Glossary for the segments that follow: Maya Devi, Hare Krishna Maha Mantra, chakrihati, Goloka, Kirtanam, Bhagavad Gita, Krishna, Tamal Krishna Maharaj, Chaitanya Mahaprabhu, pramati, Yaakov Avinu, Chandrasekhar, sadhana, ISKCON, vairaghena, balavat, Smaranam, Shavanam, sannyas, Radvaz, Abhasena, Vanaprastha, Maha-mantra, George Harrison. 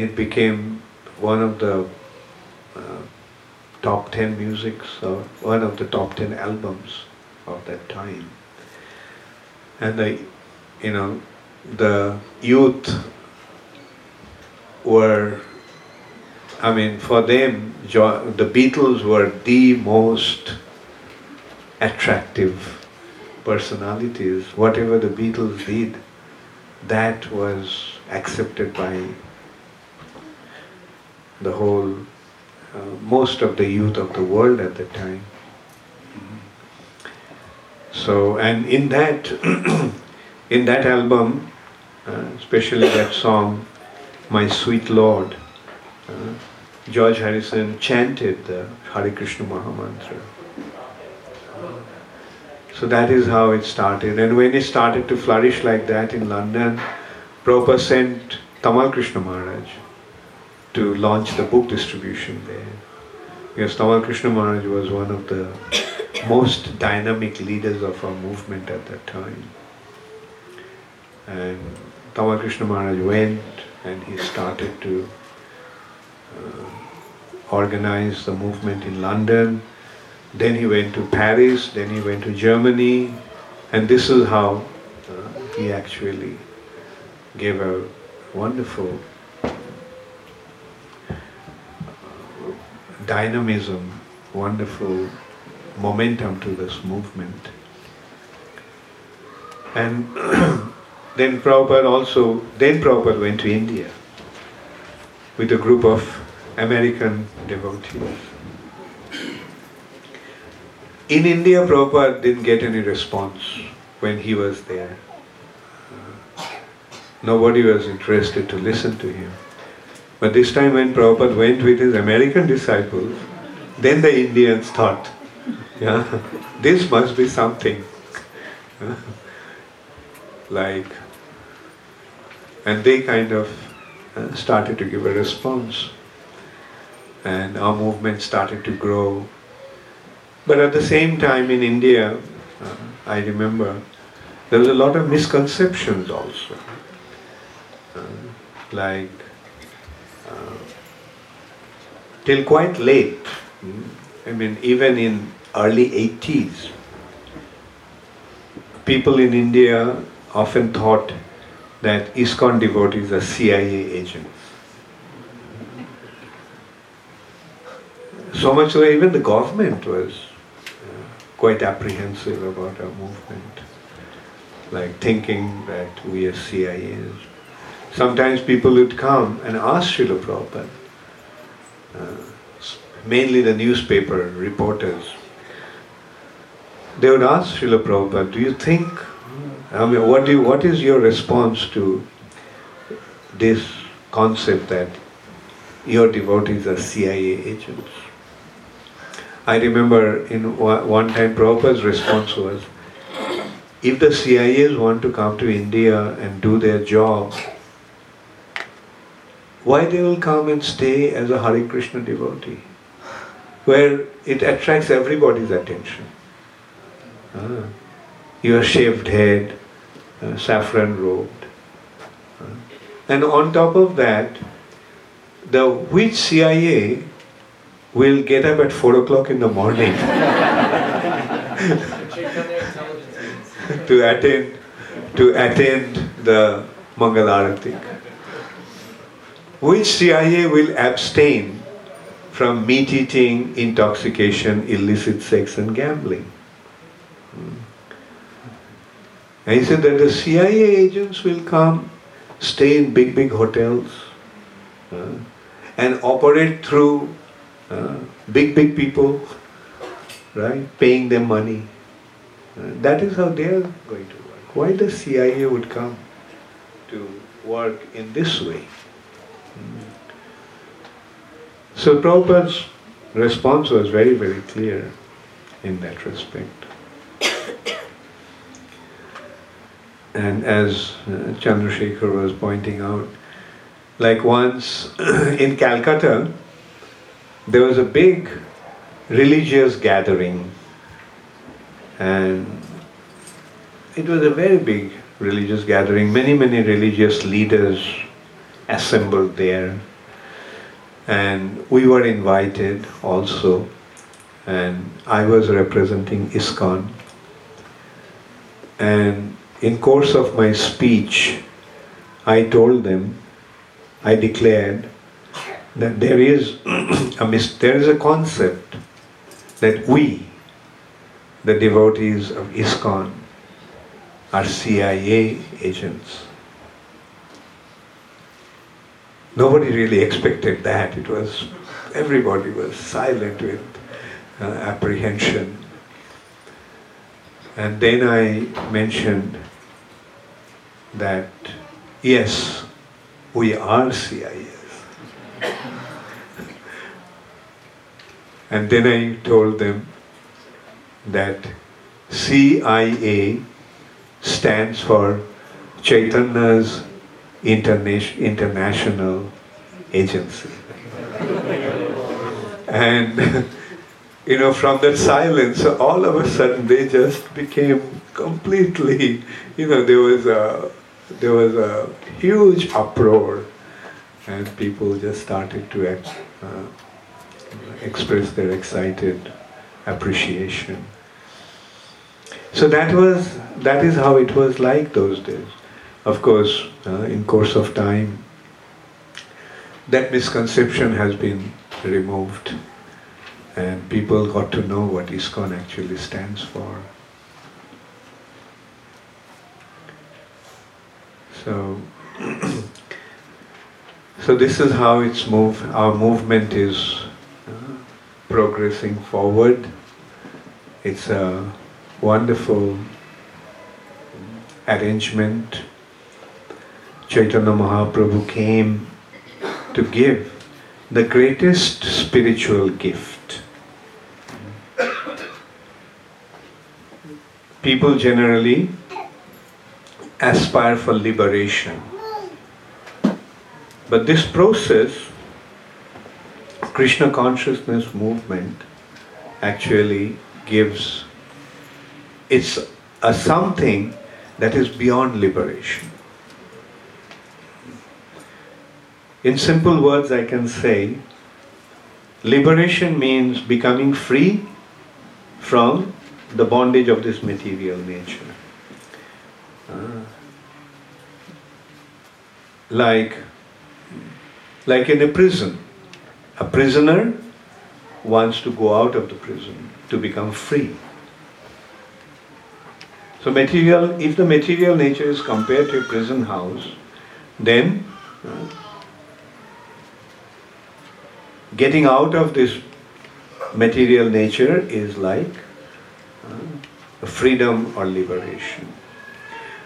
and it became one of the top 10 musics, or one of the top 10 albums of that time. And the youth were, for them, the Beatles were the most attractive personalities. Whatever the Beatles did, that was accepted by the whole, most of the youth of the world at that time. So, and in that album, especially that song, My Sweet Lord, George Harrison chanted the Hare Krishna Maha Mantra. So that is how it started. And when it started to flourish like that in London, Prabhupada sent Tamal Krishna Maharaj to launch the book distribution there. Because Tamal Krishna Maharaj was one of the most dynamic leaders of our movement at that time. And Tamal Krishna Maharaj went and he started to organize the movement in London. Then he went to Paris, then he went to Germany, and this is how he actually gave a wonderful dynamism, wonderful momentum to this movement. And then Prabhupada went to India with a group of American devotees. In India, Prabhupada didn't get any response when he was there. Nobody was interested to listen to him. But this time when Prabhupada went with his American disciples, then the Indians thought, yeah, this must be something. And they kind of started to give a response. And our movement started to grow. But at the same time in India, I remember, there was a lot of misconceptions also. Till quite late, even in early 80s, people in India often thought that ISKCON devotees are CIA agents. So much so even the government was quite apprehensive about our movement, thinking that we are CIAs. Sometimes people would come and ask Śrīla Prabhupāda, mainly the newspaper reporters, they would ask Śrīla Prabhupāda, what is your response to this concept that your devotees are CIA agents? I remember in one time Prabhupada's response was, if the CIAs want to come to India and do their job, why they will come and stay as a Hare Krishna devotee, where it attracts everybody's attention. Your shaved head, saffron robed. And on top of that, which CIA will get up at 4 o'clock in the morning to attend the Mangalarati? Which CIA will abstain from meat eating, intoxication, illicit sex and gambling? And he said that the CIA agents will come, stay in big hotels, and operate through big people, right? Paying them money. That is how they are going to work. Why the CIA would come to work in this way? So Prabhupada's response was very, very clear in that respect. And as Chandrasekhar was pointing out, once in Calcutta, there was a big religious gathering, and it was a very big religious gathering. Many religious leaders assembled there, And we were invited also, and I was representing ISKCON. And in course of my speech, I told them, I declared that there is a concept that we, the devotees of ISKCON, are CIA agents. Nobody really expected that. It was, everybody was silent with apprehension. And then I mentioned that, yes, we are CIAs. And then I told them that CIA stands for Chaitanya's International Agency. And, you know, from that silence, all of a sudden they just became completely, you know, there was a huge uproar, and people just started to express their excited appreciation. So that is how it was like those days. Of course, in course of time, that misconception has been removed, and people got to know what ISKCON actually stands for. So this is how our movement is progressing forward. It's a wonderful arrangement. Chaitanya Mahaprabhu came to give the greatest spiritual gift. People generally aspire for liberation. But this process, Krishna consciousness movement, actually gives, it's a something that is beyond liberation. In simple words, I can say, liberation means becoming free from the bondage of this material nature. Like in a prison, a prisoner wants to go out of the prison to become free. So if the material nature is compared to a prison house, then getting out of this material nature is like freedom or liberation.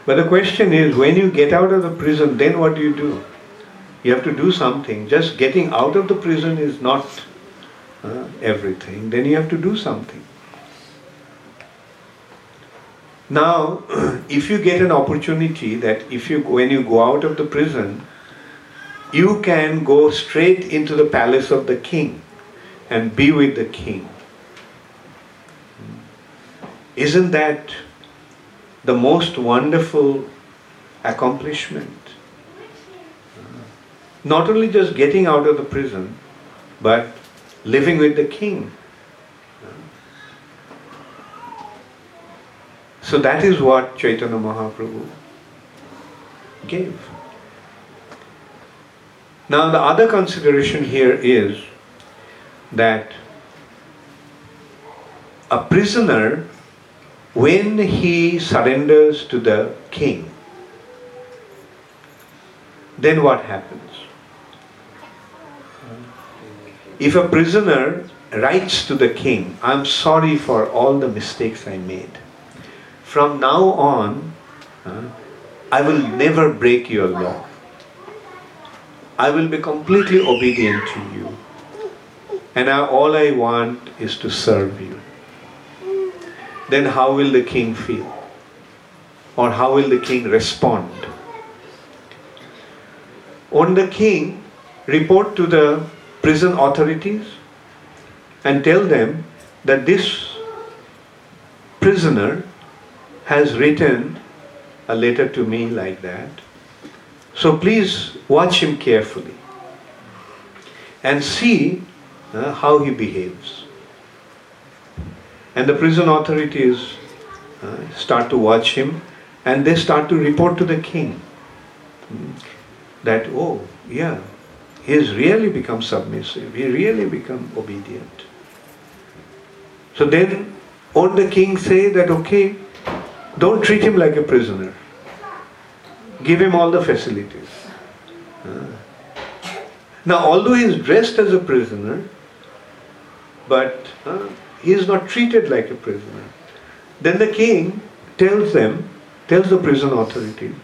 But the question is, when you get out of the prison, then what do? You have to do something. Just getting out of the prison is not everything. Then you have to do something. Now, if you get an opportunity that when you go out of the prison, you can go straight into the palace of the king and be with the king. Isn't that the most wonderful accomplishment? Not only just getting out of the prison, but living with the king. So that is what Chaitanya Mahaprabhu gave. Now the other consideration here is that a prisoner, when he surrenders to the king, then what happens? If a prisoner writes to the king, "I'm sorry for all the mistakes I made. From now on, I will never break your law. I will be completely obedient to you. And all I want is to serve you." Then how will the king feel? Or how will the king respond? Won't the king report to the prison authorities and tell them that this prisoner has written a letter to me like that, so please watch him carefully. and see how he behaves. And the prison authorities start to watch him, and they start to report to the king that, oh, yeah, he has really become submissive, he really become obedient. So then won't the king say that, okay, don't treat him like a prisoner. Give him all the facilities. Now, although he is dressed as a prisoner, but he is not treated like a prisoner. Then the king tells the prison authority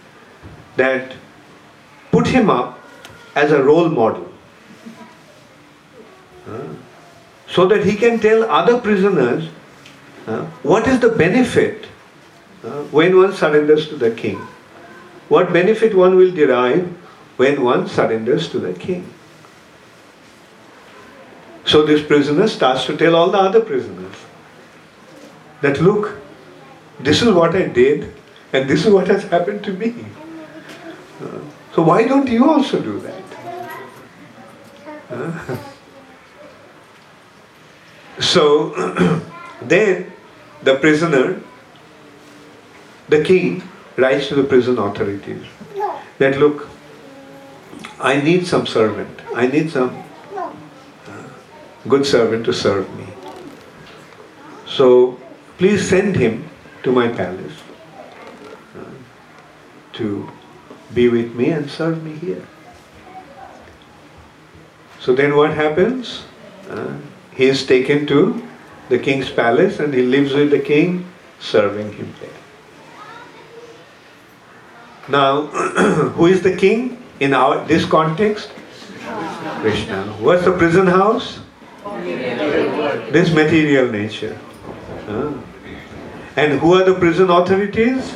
that put him up as a role model, so that he can tell other prisoners what is the benefit when one surrenders to the king. What benefit one will derive when one surrenders to the king. So this prisoner starts to tell all the other prisoners that, look, this is what I did and this is what has happened to me. So why don't you also do that? So then the prisoner, the king, writes to the prison authorities that, look, I need some servant. I need some good servant to serve me. So please send him to my palace to be with me and serve me here. So then what happens? He is taken to the king's palace and he lives with the king, serving him there. Now, who is the king in this context? Krishna. What's the prison house? This material nature. And who are the prison authorities?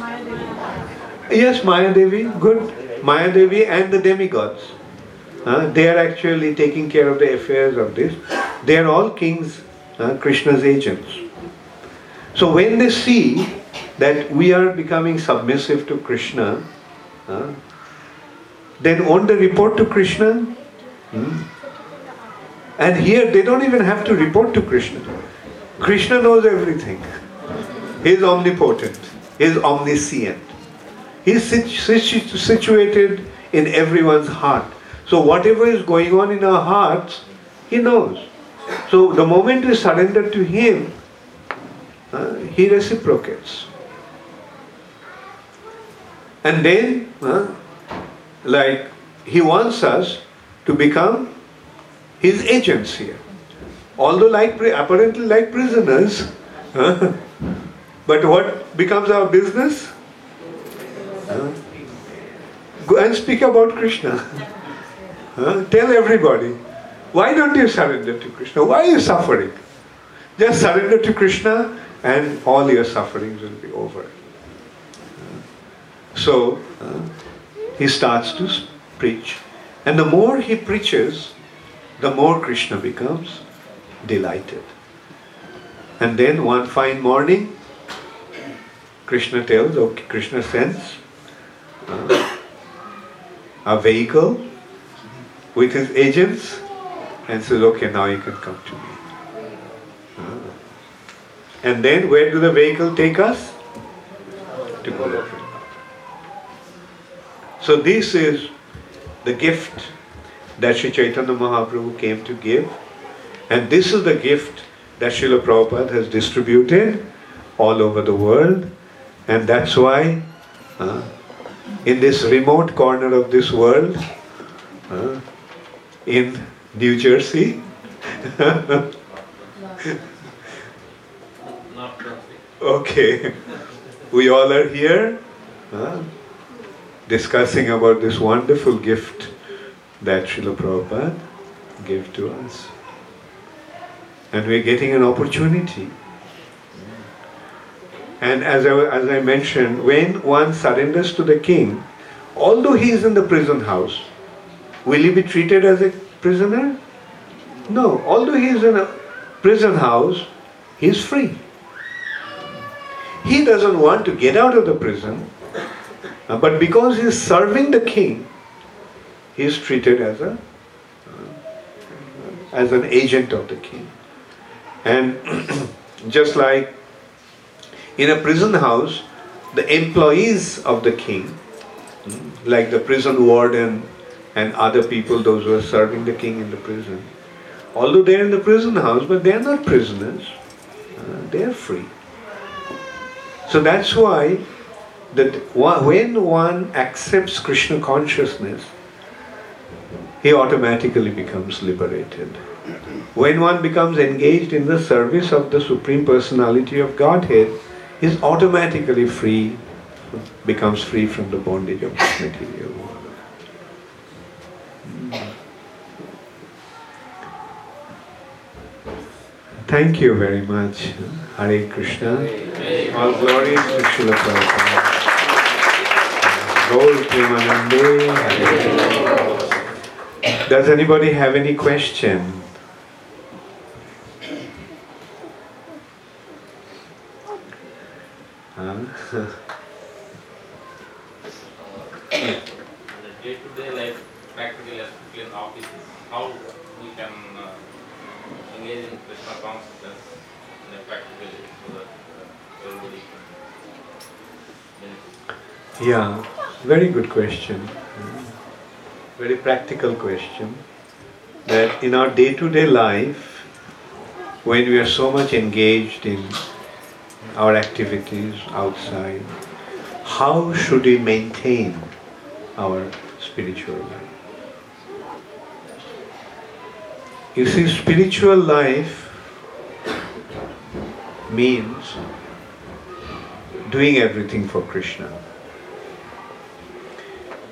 Yes, Maya Devi. Good. Maya Devi and the demigods. They are actually taking care of the affairs of this. They are all kings, Krishna's agents. So when they see that we are becoming submissive to Krishna, then won't they report to Krishna? And here they don't even have to report to Krishna. Krishna knows everything. He is omnipotent. He is omniscient. He is situated in everyone's heart. So whatever is going on in our hearts, he knows. So the moment we surrender to him, he reciprocates. And then, like, he wants us to become his agents here. Although apparently like prisoners, but what becomes our business? Go and speak about Krishna. Tell everybody, why don't you surrender to Krishna? Why are you suffering? Just surrender to Krishna and all your sufferings will be over. So, he starts to preach. And the more he preaches, the more Krishna becomes delighted. And then one fine morning, Krishna sends a vehicle with his agents and says, okay, now you can come to me. And then where do the vehicle take us? To Goloka. So this is the gift that Sri Chaitanya Mahaprabhu came to give, and this is the gift that Śrīla Prabhupada has distributed all over the world, and that's why in this remote corner of this world, in New Jersey, okay, we all are here discussing about this wonderful gift that Śrīla Prabhupada gave to us. And we're getting an opportunity. And as I mentioned, when one surrenders to the king, although he is in the prison house, will he be treated as a prisoner? No. Although he is in a prison house, he is free. He doesn't want to get out of the prison, but because he is serving the king, he is treated as a as an agent of the king. And just like in a prison house, the employees of the king, like the prison warden and other people, those who are serving the king in the prison, although they are in the prison house, but they are not prisoners. They are free. So that's why that when one accepts Krishna consciousness, he automatically becomes liberated. When one becomes engaged in the service of the Supreme Personality of Godhead, he is automatically free, becomes free from the bondage of this material world. Thank you very much. Hare Krishna. All glories to Śrīla Prabhupāda. Does anybody have any question? Yeah, very good question. Very practical question. That in our day-to-day life, when we are so much engaged in our activities outside, how should we maintain our spiritual life? You see, spiritual life means doing everything for Krishna.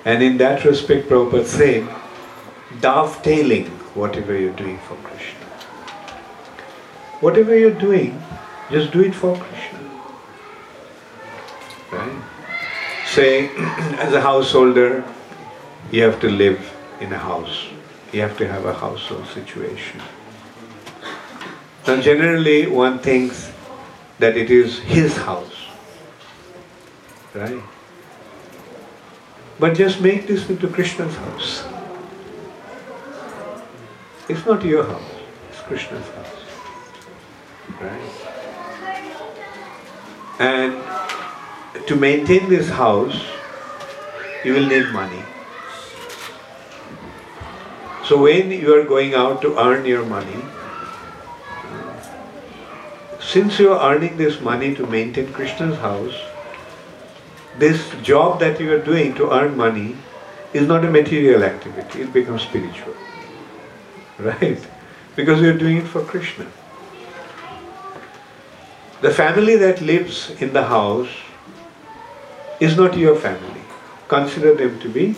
And in that respect, Prabhupada said, dovetailing whatever you're doing for Krishna. Whatever you're doing, just do it for Krishna. Right? Say, as a householder, you have to live in a house. You have to have a household situation. Now generally one thinks that it is his house. Right? But just make this into Krishna's house. It's not your house, it's Krishna's house. Right? And to maintain this house, you will need money. So when you are going out to earn your money, since you are earning this money to maintain Krishna's house, this job that you are doing to earn money is not a material activity, it becomes spiritual. Right? Because you are doing it for Krishna. The family that lives in the house is not your family. Consider them to be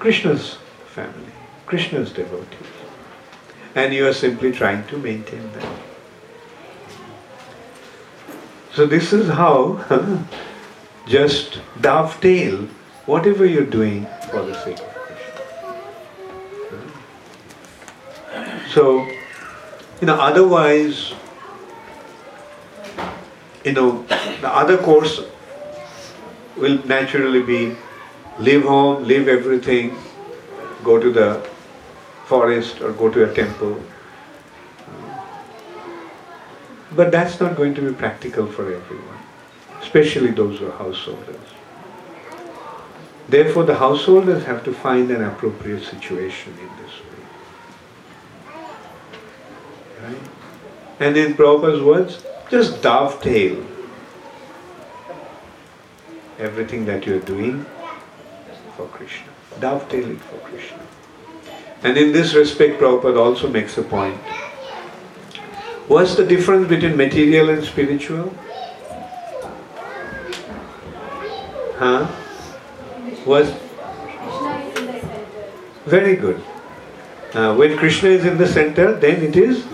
Krishna's family, Krishna's devotees. And you are simply trying to maintain them. So this is how just dovetail whatever you're doing for the sake of Krishna. So, otherwise, the other course will naturally be leave home, leave everything, go to the forest or go to a temple. But that's not going to be practical for everyone, especially those who are householders. Therefore, the householders have to find an appropriate situation in this way. Right? And in Prabhupada's words, just dovetail everything that you are doing for Krishna. Dovetail it for Krishna. And in this respect, Prabhupada also makes a point. What's the difference between material and spiritual? Huh? Was very good. When Krishna is in the center, then it is,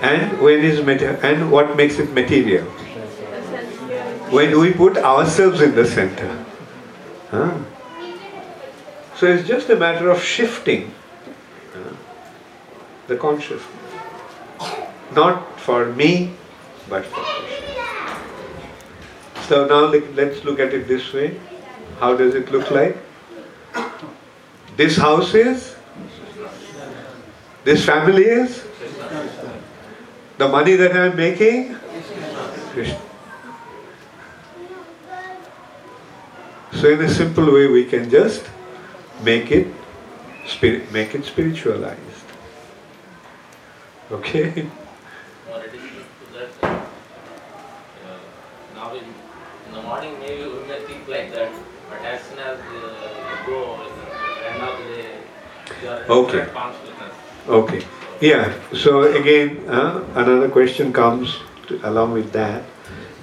and when is and what makes it material? When we put ourselves in the center. Huh? So it's just a matter of shifting the consciousness, not for me, but for Krishna. So now let's look at it this way. How does it look like? This house is This family is Krishna. The money that I am making, Krishna. So in a simple way, we can just make it spiritualized. Okay. Or addition to that, now in the morning maybe we may think like that, but as soon as you go, end of the day, you are in consciousness. Okay. Yeah. So again, another question comes along with that.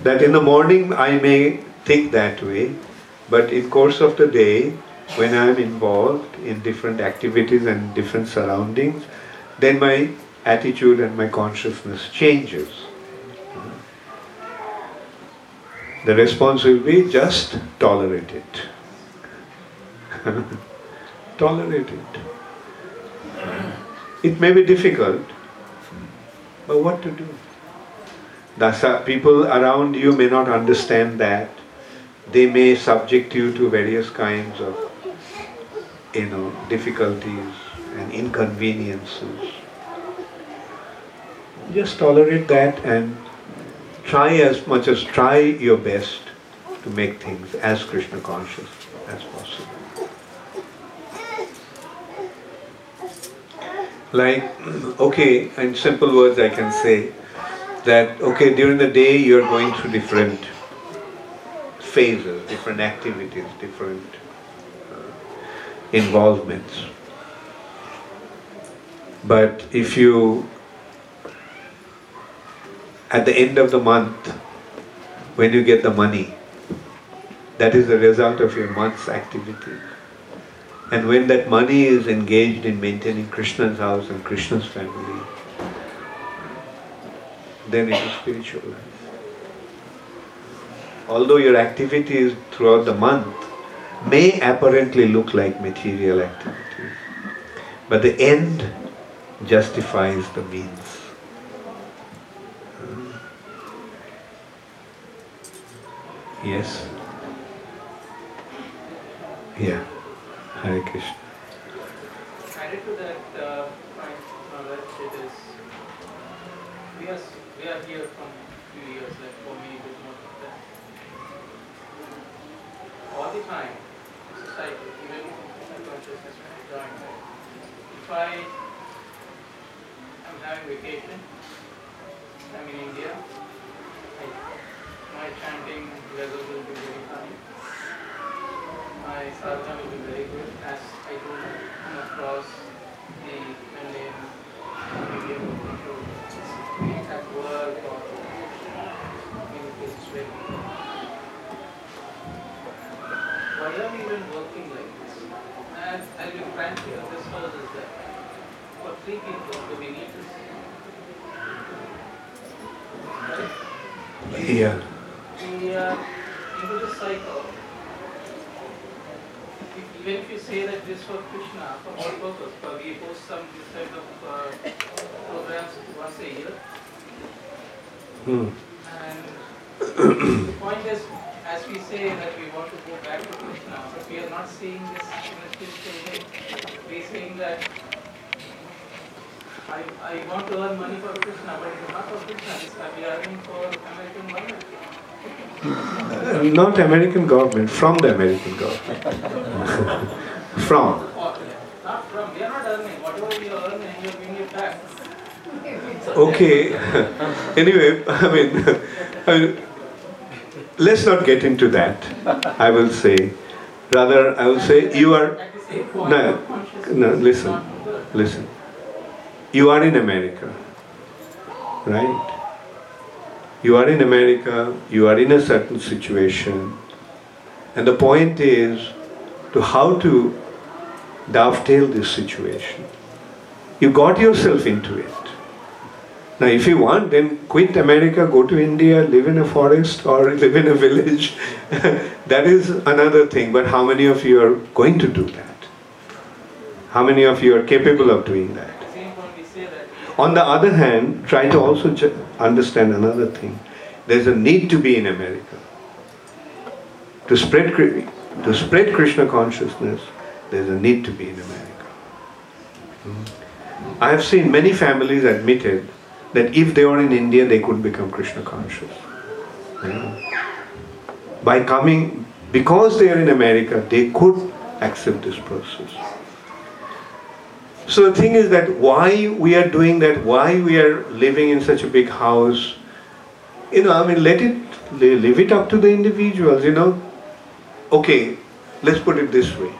That in the morning I may think that way, but in course of the day, when I am involved in different activities and different surroundings, then my attitude and my consciousness changes. The response will be just tolerate it. Tolerate it. It may be difficult, but what to do? The people around you may not understand that. They may subject you to various kinds of difficulties and inconveniences. Just tolerate that and try your best to make things as Krishna conscious as possible. In simple words I can say that, during the day you are going through different phases, different activities, different involvements. But if you, at the end of the month, when you get the money, that is the result of your month's activity. And when that money is engaged in maintaining Krishna's house and Krishna's family, then it is spiritual life. Although your activities throughout the month may apparently look like material activities, but the end justifies the means. Yes? Yeah. Hare Krishna. Added to that point, it is, we are here from a few years, like for me, it is not like that. All the time, society, even my consciousness is joined. If I am having vacation, I am in India, my chanting level will be very high. My sadhana will be very good as I do come across the mundane medium of people at work or in this way. Why are we even working like this? And I'll be frank here, this house is that for three people do we need this? Right? Yeah. Into the cycle. Even if you say that this for Krishna, for all purposes, we host some type of programs once a year. And the point is, as we say that we want to go back to Krishna, but we are not seeing this in a spiritual way. We are saying that I want to earn money for Krishna, but it's not for Krishna. We are earning for American government. Not American government, from the American government. From. Not from, we are not earning. Whatever we are earning, you are bringing it back. Okay. Anyway, I mean, let's not get into that. I will say. Rather, I will say, you are... No, listen. You are in America, right? You are in America, you are in a certain situation, and the point is to how to dovetail this situation. You got yourself into it. Now if you want, then quit America, go to India, live in a forest or live in a village. That is another thing, but how many of you are going to do that? How many of you are capable of doing that? On the other hand, try to also understand another thing. There's a need to be in America. To spread Krishna consciousness, there's a need to be in America. I have seen many families admitted that if they were in India, they could become Krishna conscious. Yeah. By coming, because they are in America, they could accept this process. So the thing is that why we are doing that, why we are living in such a big house, leave it up to the individuals, Okay, let's put it this way.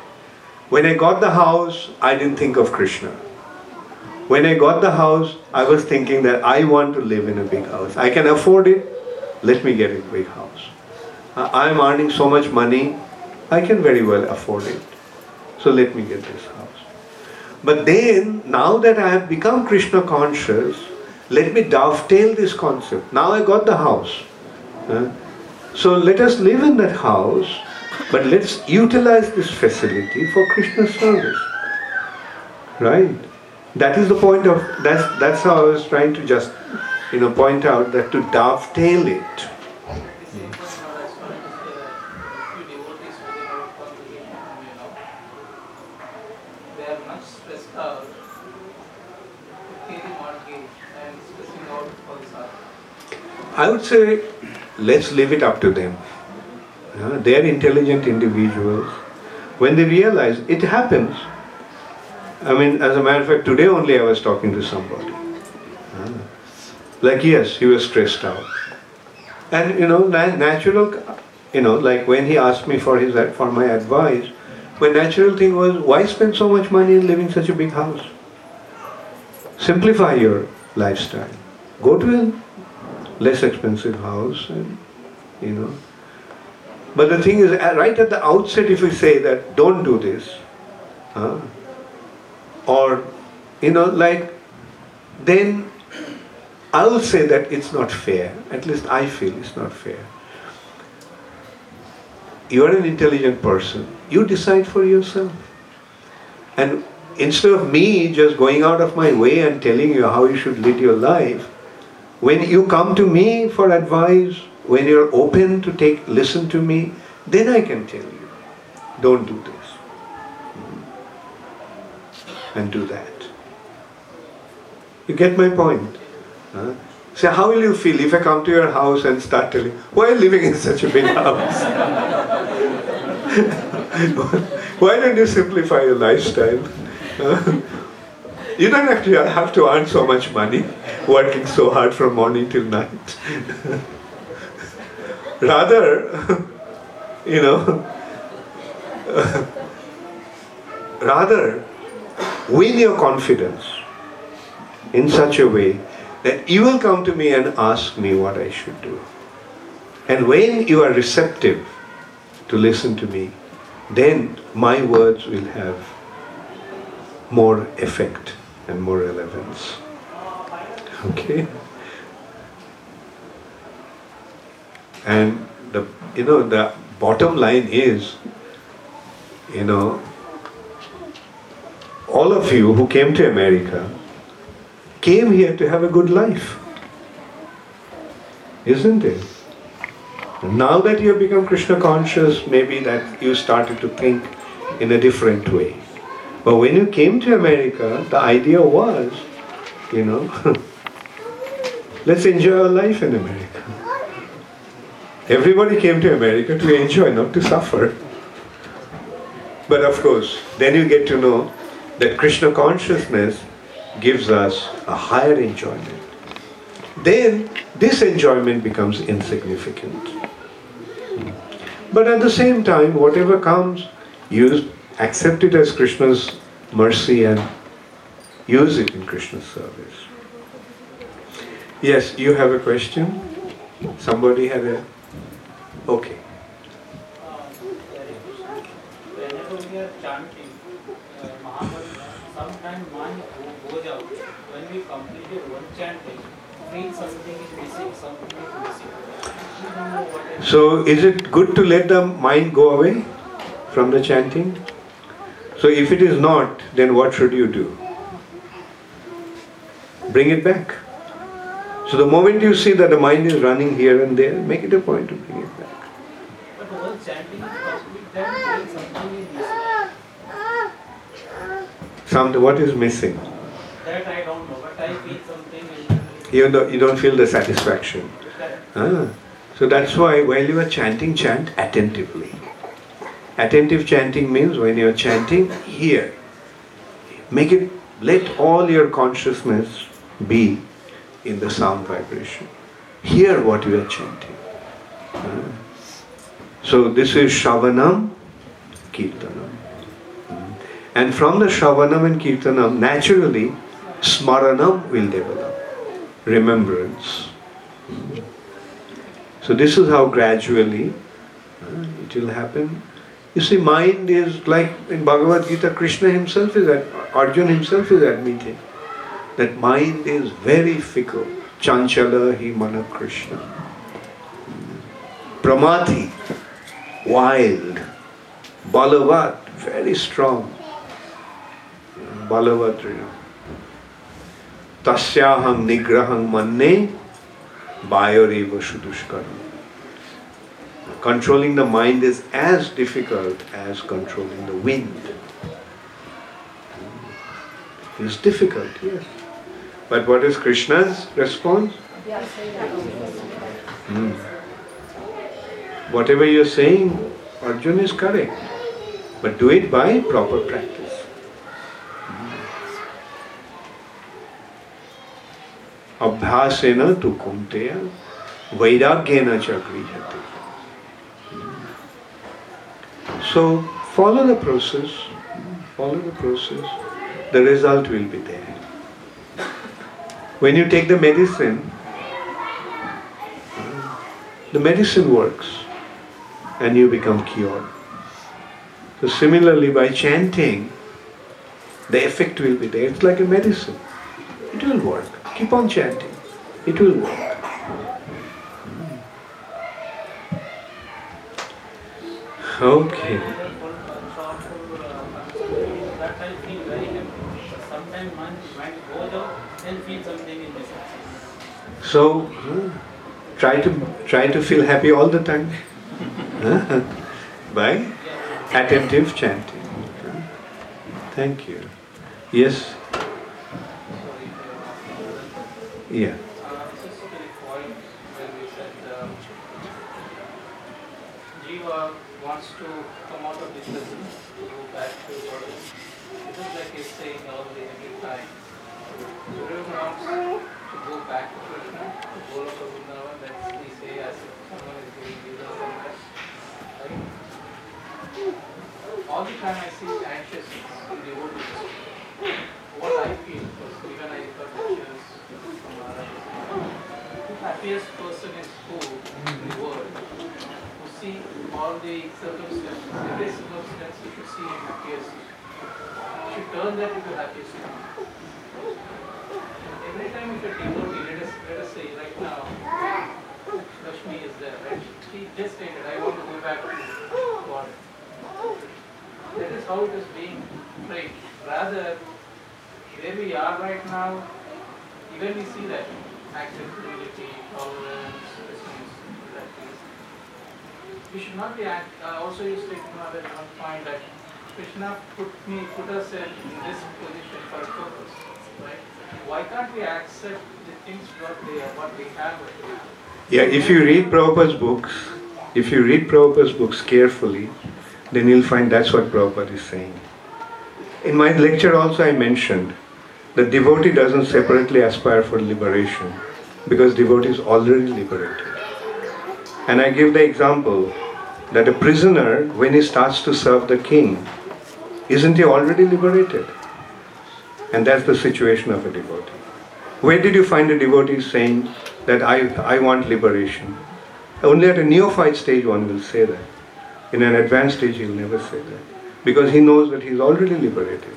When I got the house, I didn't think of Krishna. When I got the house, I was thinking that I want to live in a big house. I can afford it, let me get a big house. I'm earning so much money, I can very well afford it. So let me get this house. But then, now that I have become Krishna conscious, let me dovetail this concept. Now I got the house. So let us live in that house, but let's utilize this facility for Krishna service. Right? That is the point of, that's how I was trying to just, point out that to dovetail it. I would say, let's leave it up to them. They are intelligent individuals. When they realize, it happens. As a matter of fact, today only I was talking to somebody. Yes, he was stressed out. And, natural, when he asked me for my advice, my natural thing was, why spend so much money in living such a big house? Simplify your lifestyle. Go to a less expensive house and but the thing is, right at the outset, if we say that don't do this then I will say that it's not fair. At least I feel it's not fair. You are an intelligent person, you decide for yourself, and instead of me just going out of my way and telling you how you should lead your life, when you come to me for advice, when you're open to listen to me, then I can tell you, don't do this and do that. You get my point? So how will you feel if I come to your house and start telling, why are you living in such a big house? Why don't you simplify your lifestyle? You don't actually have to earn so much money, working so hard from morning till night. Rather win your confidence in such a way that you will come to me and ask me what I should do. And when you are receptive to listen to me, then my words will have more effect and more relevance. Okay? And the bottom line is, all of you who came to America came here to have a good life. Isn't it? Now that you have become Krishna conscious, maybe that you started to think in a different way. But when you came to America, the idea was, let's enjoy our life in America. Everybody came to America to enjoy, not to suffer. But of course, then you get to know that Krishna consciousness gives us a higher enjoyment. Then this enjoyment becomes insignificant. But at the same time, whatever comes, you accept it as Krishna's mercy and use it in Krishna's service. Yes, you have a question? Somebody had a... Okay. Whenever we are chanting Maha-mantra, sometimes mind goes out. When we completed one chanting, feel something is missing. So is it good to let the mind go away from the chanting? So if it is not, then what should you do? Bring it back. So the moment you see that the mind is running here and there, make it a point to bring it back. But all chanting is complete, then something is missing. What is missing? That even though you don't feel the satisfaction. So that's why while you are chanting, chant attentively. Attentive chanting means when you are chanting, hear. Make it, let all your consciousness be in the sound vibration. Hear what you are chanting. So this is Shavanam, Kirtanam. And from the Shavanam and Kirtanam, naturally, Smaranam will develop. Remembrance. So this is how gradually it will happen. You see, mind is like in Bhagavad Gita, Krishna himself is at, Arjuna himself is admitting that mind is very fickle. Chanchala hi mana Krishna. Pramati, wild. Balavat, very strong. Balavat, you know. Tasyaham nigraham manne bayoriva shudushkaram. Controlling the mind is as difficult as controlling the wind. It is difficult, yes. But what is Krishna's response? Whatever you are saying, Arjuna, is correct. But do it by proper practice. Abhasena tukunteya, vairaghena chakrihati. So follow the process, the result will be there. When you take the medicine works and you become cured. So similarly, by chanting, the effect will be there. It's like a medicine. It will work. Keep on chanting. It will work. Okay. So, try to feel happy all the time by attentive chanting. Thank you. Yes. Yeah. Wants to come out of depression, to go back to God. It is like he's saying all day, every time. Guru wants to go back to Krishna, to go to Vrindavan, that we say as if someone is giving you the sentence. Right? All the time I see anxiousness in the old people. What I feel, even I got pictures from Maharaj. The happiest person is who in the world. See all the circumstances, every circumstance you should see in happiest. You should turn that into happiest. Every time if a devotee, let us say right now, Lakshmi is there, right? She just stated, I want to go back to God. That is how it is being prayed. Rather, where we are right now, even we see that acceptability, tolerance, we should not be also you said at one point that Krishna put us in this position for a purpose, right? Why can't we accept the things what they are, what we have? Yeah, if you read Prabhupada's books, carefully, then you'll find that's what Prabhupada is saying. In my lecture also I mentioned that devotee doesn't separately aspire for liberation because devotee is already liberated. And I give the example that a prisoner, when he starts to serve the king, isn't he already liberated? And that's the situation of a devotee. Where did you find a devotee saying that I want liberation? Only at a neophyte stage one will say that. In an advanced stage he'll never say that. Because he knows that he's already liberated.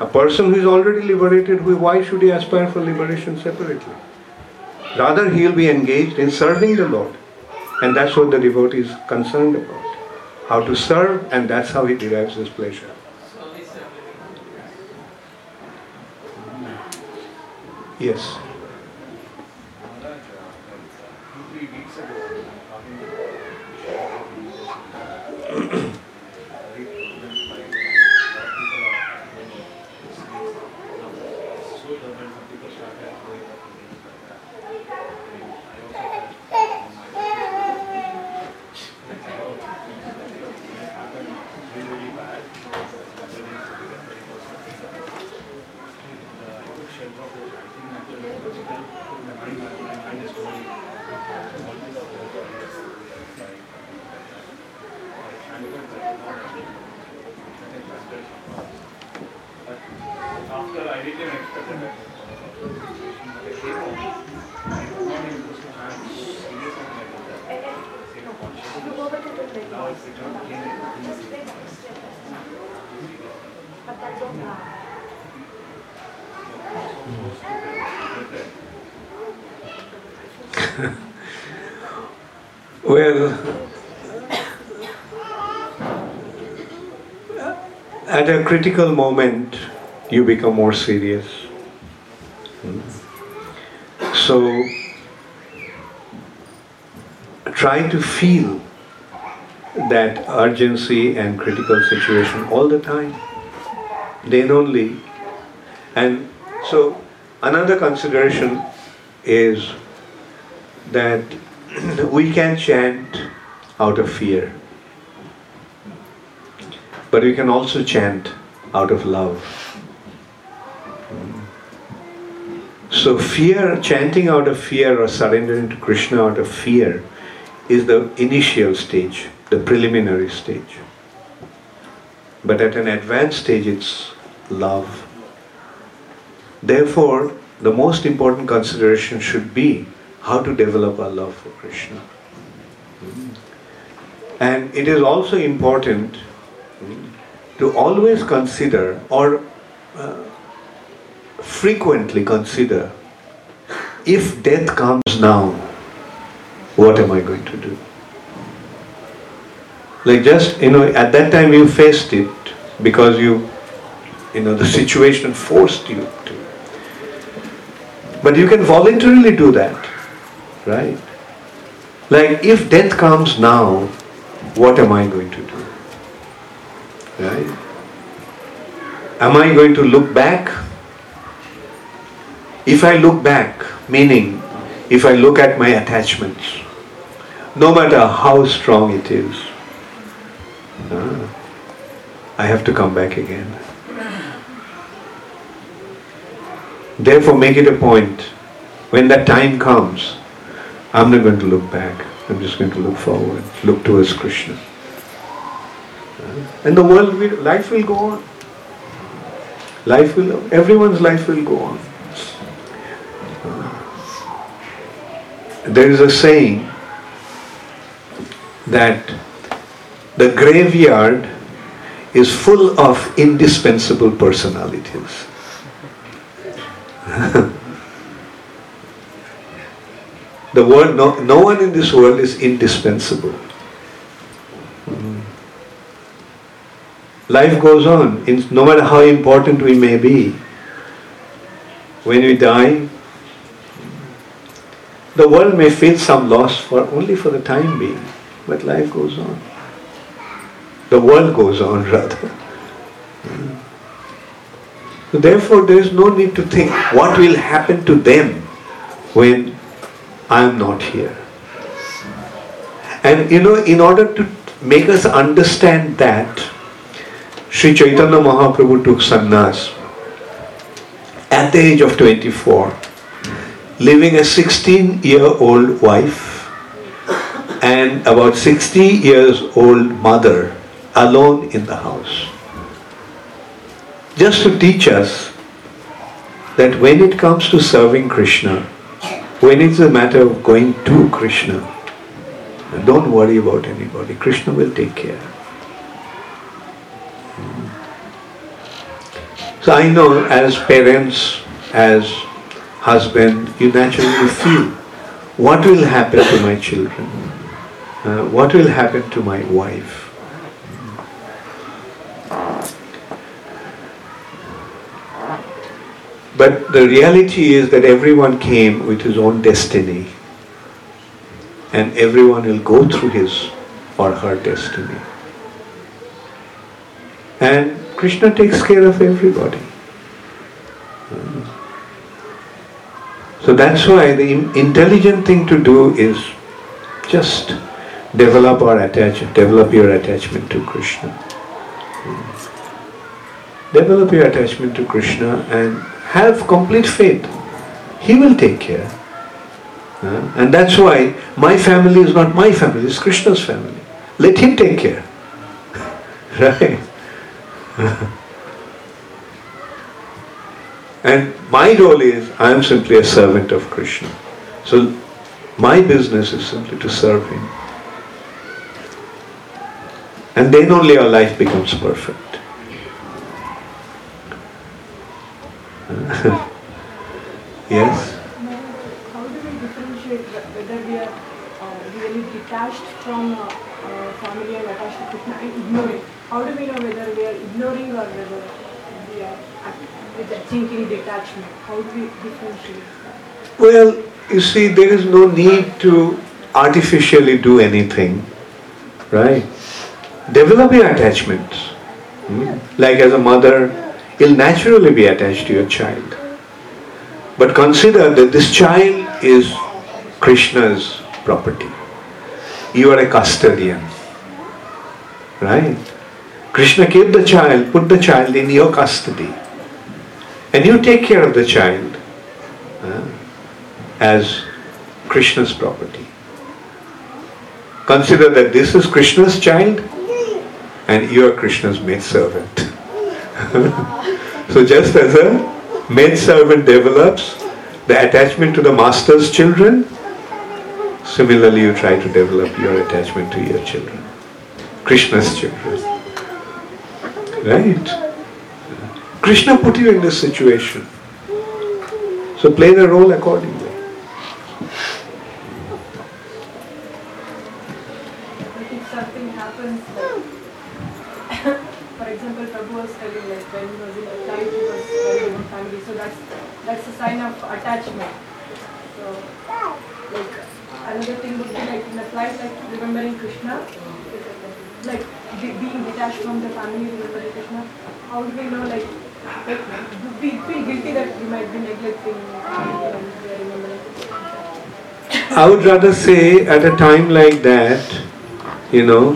A person who is already liberated, why should he aspire for liberation separately? Rather, he will be engaged in serving the Lord. And that's what the devotee is concerned about. How to serve, and that's how he derives his pleasure. Yes. 2-3 weeks ago, After I didn't expect that. I came home. I was not in Krishna. I was serious and like that. Same consciousness. Now it's become clean and easy. But I don't know. Well, at a critical moment, you become more serious. So, try to feel that urgency and critical situation all the time, then only. And so, another consideration is that we can chant out of fear, but we can also chant out of love. So fear, chanting out of fear or surrendering to Krishna out of fear is the initial stage, the preliminary stage. But at an advanced stage, it's love. Therefore, the most important consideration should be how to develop our love for Krishna. And it is also important to always consider or frequently consider, if death comes now, what am I going to do? Like just, at that time you faced it because the situation forced you to. But you can voluntarily do that, right? Like if death comes now, what am I going to do? Right? Am I going to look back? If I look back, meaning if I look at my attachments, no matter how strong it is, I have to come back again. Therefore, make it a point, when that time comes, I'm not going to look back. I'm just going to look forward, look towards Krishna. And life will go on. Everyone's life will go on. There is a saying that the graveyard is full of indispensable personalities. The world, no one in this world is indispensable. Life goes on, no matter how important we may be. When we die, the world may feel some loss only for the time being, but life goes on. The world goes on, rather. So therefore, there is no need to think what will happen to them when I am not here. And in order to make us understand that, Sri Chaitanya Mahaprabhu took sannyas at the age of 24. Leaving a 16-year-old wife and about 60-year-old mother alone in the house. Just to teach us that when it comes to serving Krishna, when it's a matter of going to Krishna, don't worry about anybody. Krishna will take care. So I know as parents, as husband, you naturally feel, what will happen to my children? What will happen to my wife? But the reality is that everyone came with his own destiny, and everyone will go through his or her destiny. And Krishna takes care of everybody. So that's why the intelligent thing to do is just develop your attachment to Krishna. Develop your attachment to Krishna and have complete faith. He will take care. And that's why my family is not my family, it's Krishna's family. Let him take care. right? And my role is, I am simply a servant of Krishna. So my business is simply to serve Him. And then only our life becomes perfect. Yes? How do we differentiate whether we are really detached from family and attached to Krishna and ignoring? How do we know whether we are ignoring or whether we are with a thinking detachment? How do we differentiate that? Well, you see, there is no need to artificially do anything, right? Develop your attachments. Like as a mother, you'll naturally be attached to your child. But consider that this child is Krishna's property. You are a custodian, right? Krishna gave the child, put the child in your custody. And you take care of the child as Krishna's property. Consider that this is Krishna's child and you are Krishna's maidservant. So just as a maidservant develops the attachment to the master's children, similarly you try to develop your attachment to your children, Krishna's children. Right? Krishna put you in this situation. So play the role accordingly. But if something happens, like, for example, Prabhu was telling, like, when he was in the time, he was very in family, so that's a sign of attachment. So, like, another thing would be, like, in the flight, like, remembering Krishna, like, being detached from the family, remembering Krishna, how do we know, like we feel guilty that we might be neglecting remembering Krishna? I would rather say, at a time like that, you know,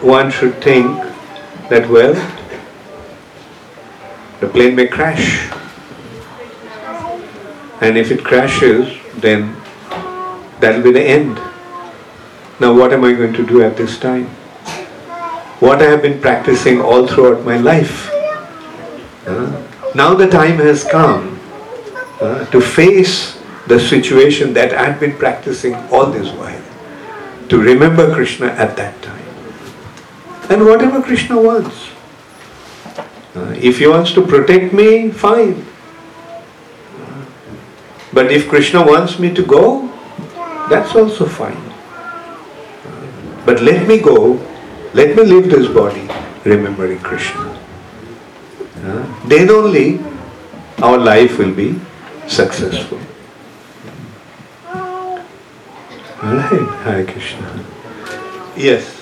one should think that, well, the plane may crash, and if it crashes, then that will be the end. Now what am I going to do at this time? What I have been practicing all throughout my life. Now the time has come to face the situation that I've been practicing all this while, to remember Krishna at that time. And whatever Krishna wants. If He wants to protect me, fine. But if Krishna wants me to go, that's also fine. But let me go, let me leave this body remembering Krishna. Then only our life will be successful. Alright, Hare Krishna. Yes.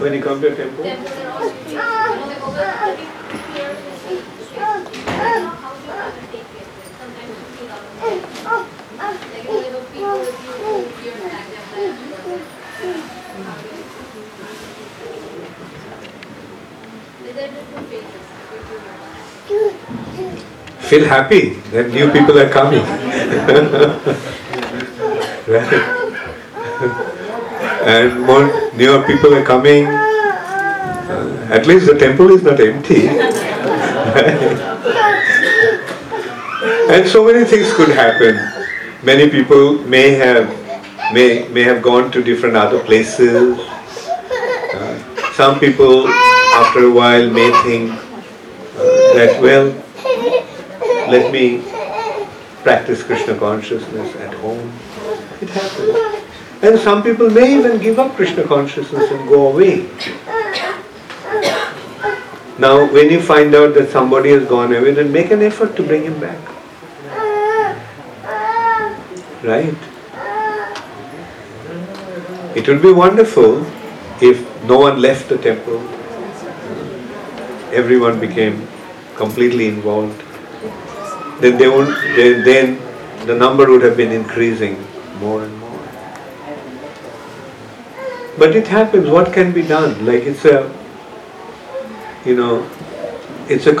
When you come to a temple? Feel happy that new people are coming. Right. And more newer people are coming. At least the temple is not empty. And so many things could happen. Many people may have gone to different other places. Some people after a while may think that, well, let me practice Krishna consciousness at home. It happens. And some people may even give up Krishna consciousness and go away. Now, when you find out that somebody has gone away, then make an effort to bring him back. Right? It would be wonderful if no one left the temple. Everyone became completely involved. Then the number would have been increasing more and more. But it happens. What can be done? Like it's a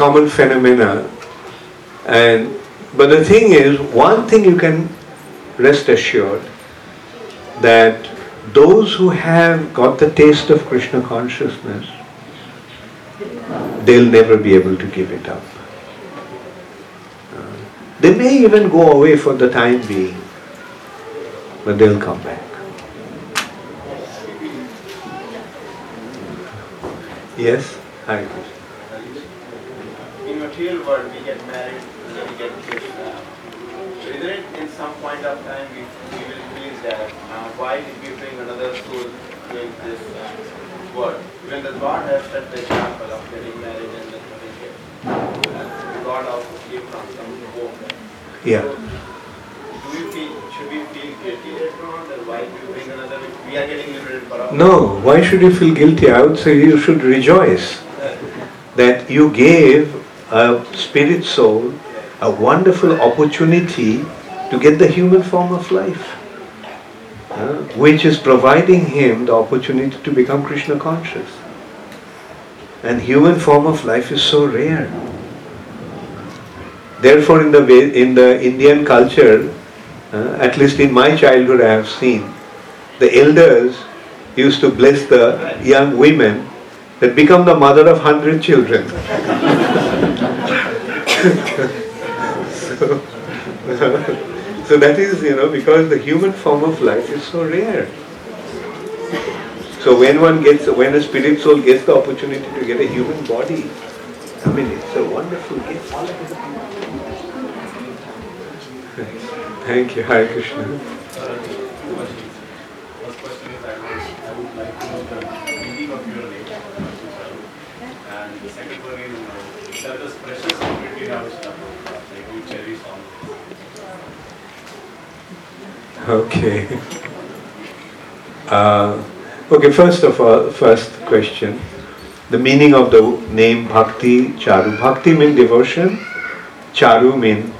common phenomena. But the thing is, one thing you can rest assured, that those who have got the taste of Krishna consciousness, they'll never be able to give it up. They may even go away for the time being, but they'll come back. Yes? Hare Krishna. In material world, we get married, we get kids. So isn't it in some point of time we will feel that why did we bring another soul to this world? When the God has set the example of getting married and the coming here, God also came from some home. Yeah. So, should we feel guilty later on? Or why do we bring another? We are getting liberated for our own. No, why should you feel guilty? I would say you should rejoice that you gave a spirit soul a wonderful opportunity to get the human form of life, which is providing him the opportunity to become Krishna conscious. And human form of life is so rare. Therefore, in the Indian culture, at least in my childhood, I have seen the elders used to bless the young women that become the mother of 100 children. So that is, because the human form of life is so rare. So when a spirit soul gets the opportunity to get a human body, it's a wonderful gift. Thank you. Hare Krishna. Two questions. First question is, I would like to know the meaning of your name. And the second one is, that is precious property in our stuff. Okay. Okay, first question. The meaning of the name Bhakti Charu. Bhakti means devotion. Charu means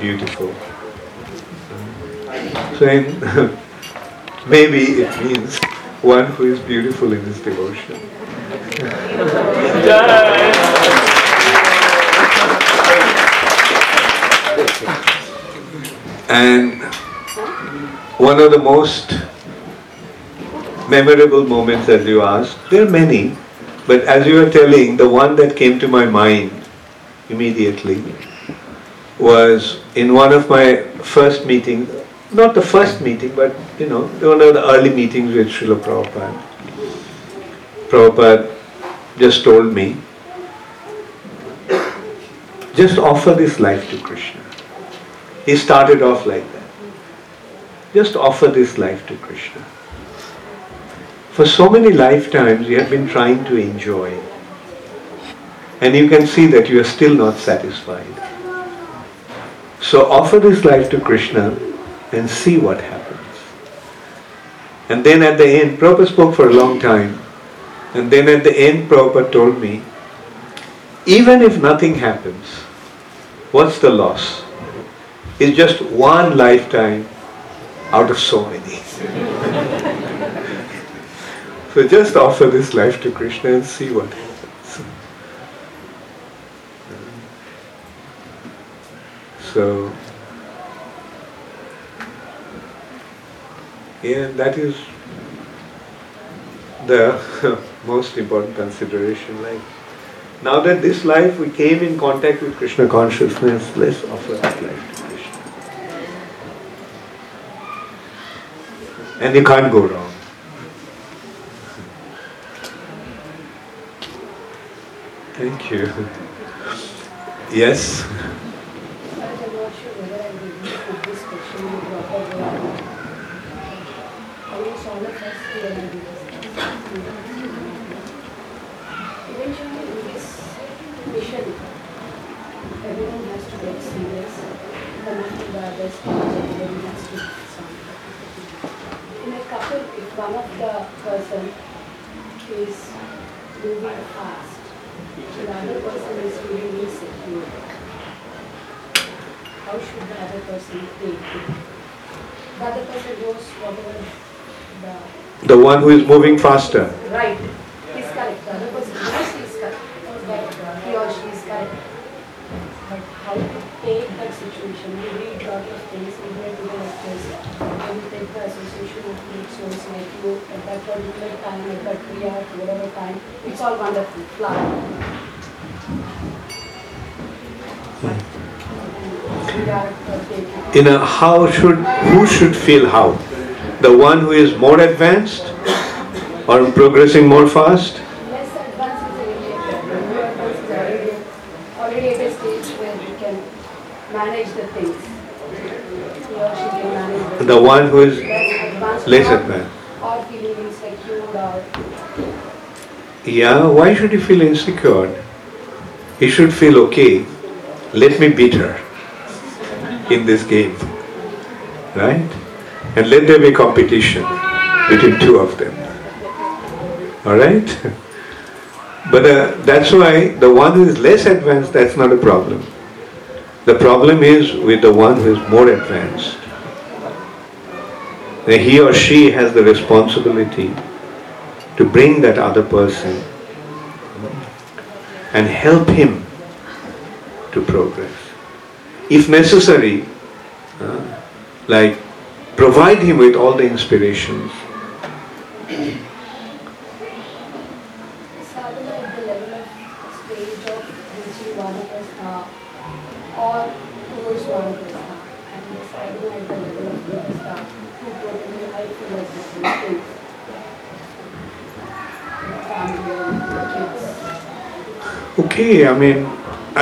beautiful. So maybe it means one who is beautiful in his devotion. And one of the most memorable moments, as you asked, there are many, but as you were telling, the one that came to my mind immediately was in one of my first meetings, not the first meeting, but one of the early meetings with Śrīla Prabhupāda. Prabhupada just told me, just offer this life to Krishna. He started off like that. Just offer this life to Krishna. For so many lifetimes you have been trying to enjoy it. And you can see that you are still not satisfied. So offer this life to Krishna and see what happens. And then at the end, Prabhupada spoke for a long time. And then at the end, Prabhupada told me, even if nothing happens, what's the loss? It's just one lifetime out of so many. So just offer this life to Krishna and see what happens. So, that is the most important consideration. Like, now that this life we came in contact with Krishna consciousness, let's offer this life to Krishna. And you can't go wrong. Thank you. Yes? One of the person is moving fast, the other person is really insecure. How how should the other person take it? The other person goes whatever the one who is moving faster. Right. He is correct. The other person knows he is correct. That he or she is correct. But how to take that situation? We read a lot of things, we read the lectures, and we take the association of the source, like you at that particular time, at that 3 hours, whatever time. It's all wonderful. Flower. In a who should feel how? The one who is more advanced or progressing more fast? Less advanced is already at a stage where we can manage the things. He or she can manage the one who is less advanced. Or feeling insecure Yeah, why should he feel insecure? He should feel okay. Let me beat her in this game, right? And let there be competition between two of them, all right? But that's why the one who is less advanced, that's not a problem. The problem is with the one who is more advanced. He or she has the responsibility to bring that other person and help him to progress. If necessary, like provide him with all the inspirations. Sadhana at the level of stage of reaching Vanaprastha or towards Vanaprastha, and the sadhana at the level of Vanaprastha, who totally I feel like this thing. Okay, I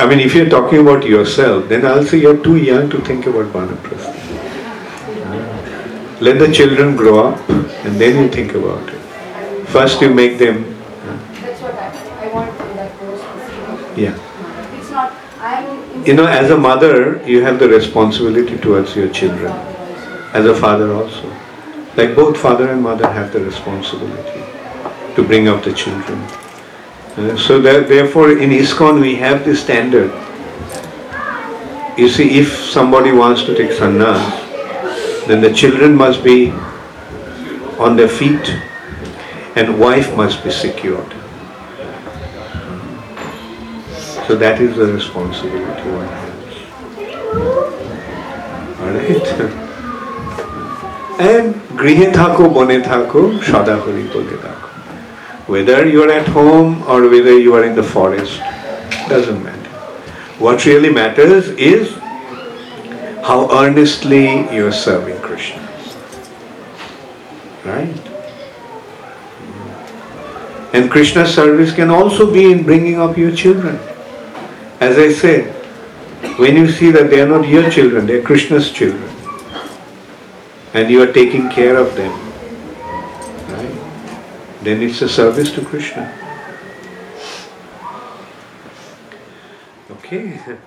mean, if you're talking about yourself, then I'll say you're too young to think about Vanaprastha. Let the children grow up and then you think about it. First you make them... That's what I want from that course. Yeah. It's not... as a mother, you have the responsibility towards your children. As a father also. Like both father and mother have the responsibility to bring up the children. So that therefore in ISKCON we have this standard. You see, if somebody wants to take sannyas, then the children must be on their feet and wife must be secured. So that is the responsibility one has. Alright? And grihe thako, bone thako, sada kori bole thako. Whether you are at home or whether you are in the forest, doesn't matter. What really matters is how earnestly you are serving Krishna. Right? And Krishna's service can also be in bringing up your children. As I said, when you see that they are not your children, they are Krishna's children. And you are taking care of them. Then it's a service to Krishna. Okay.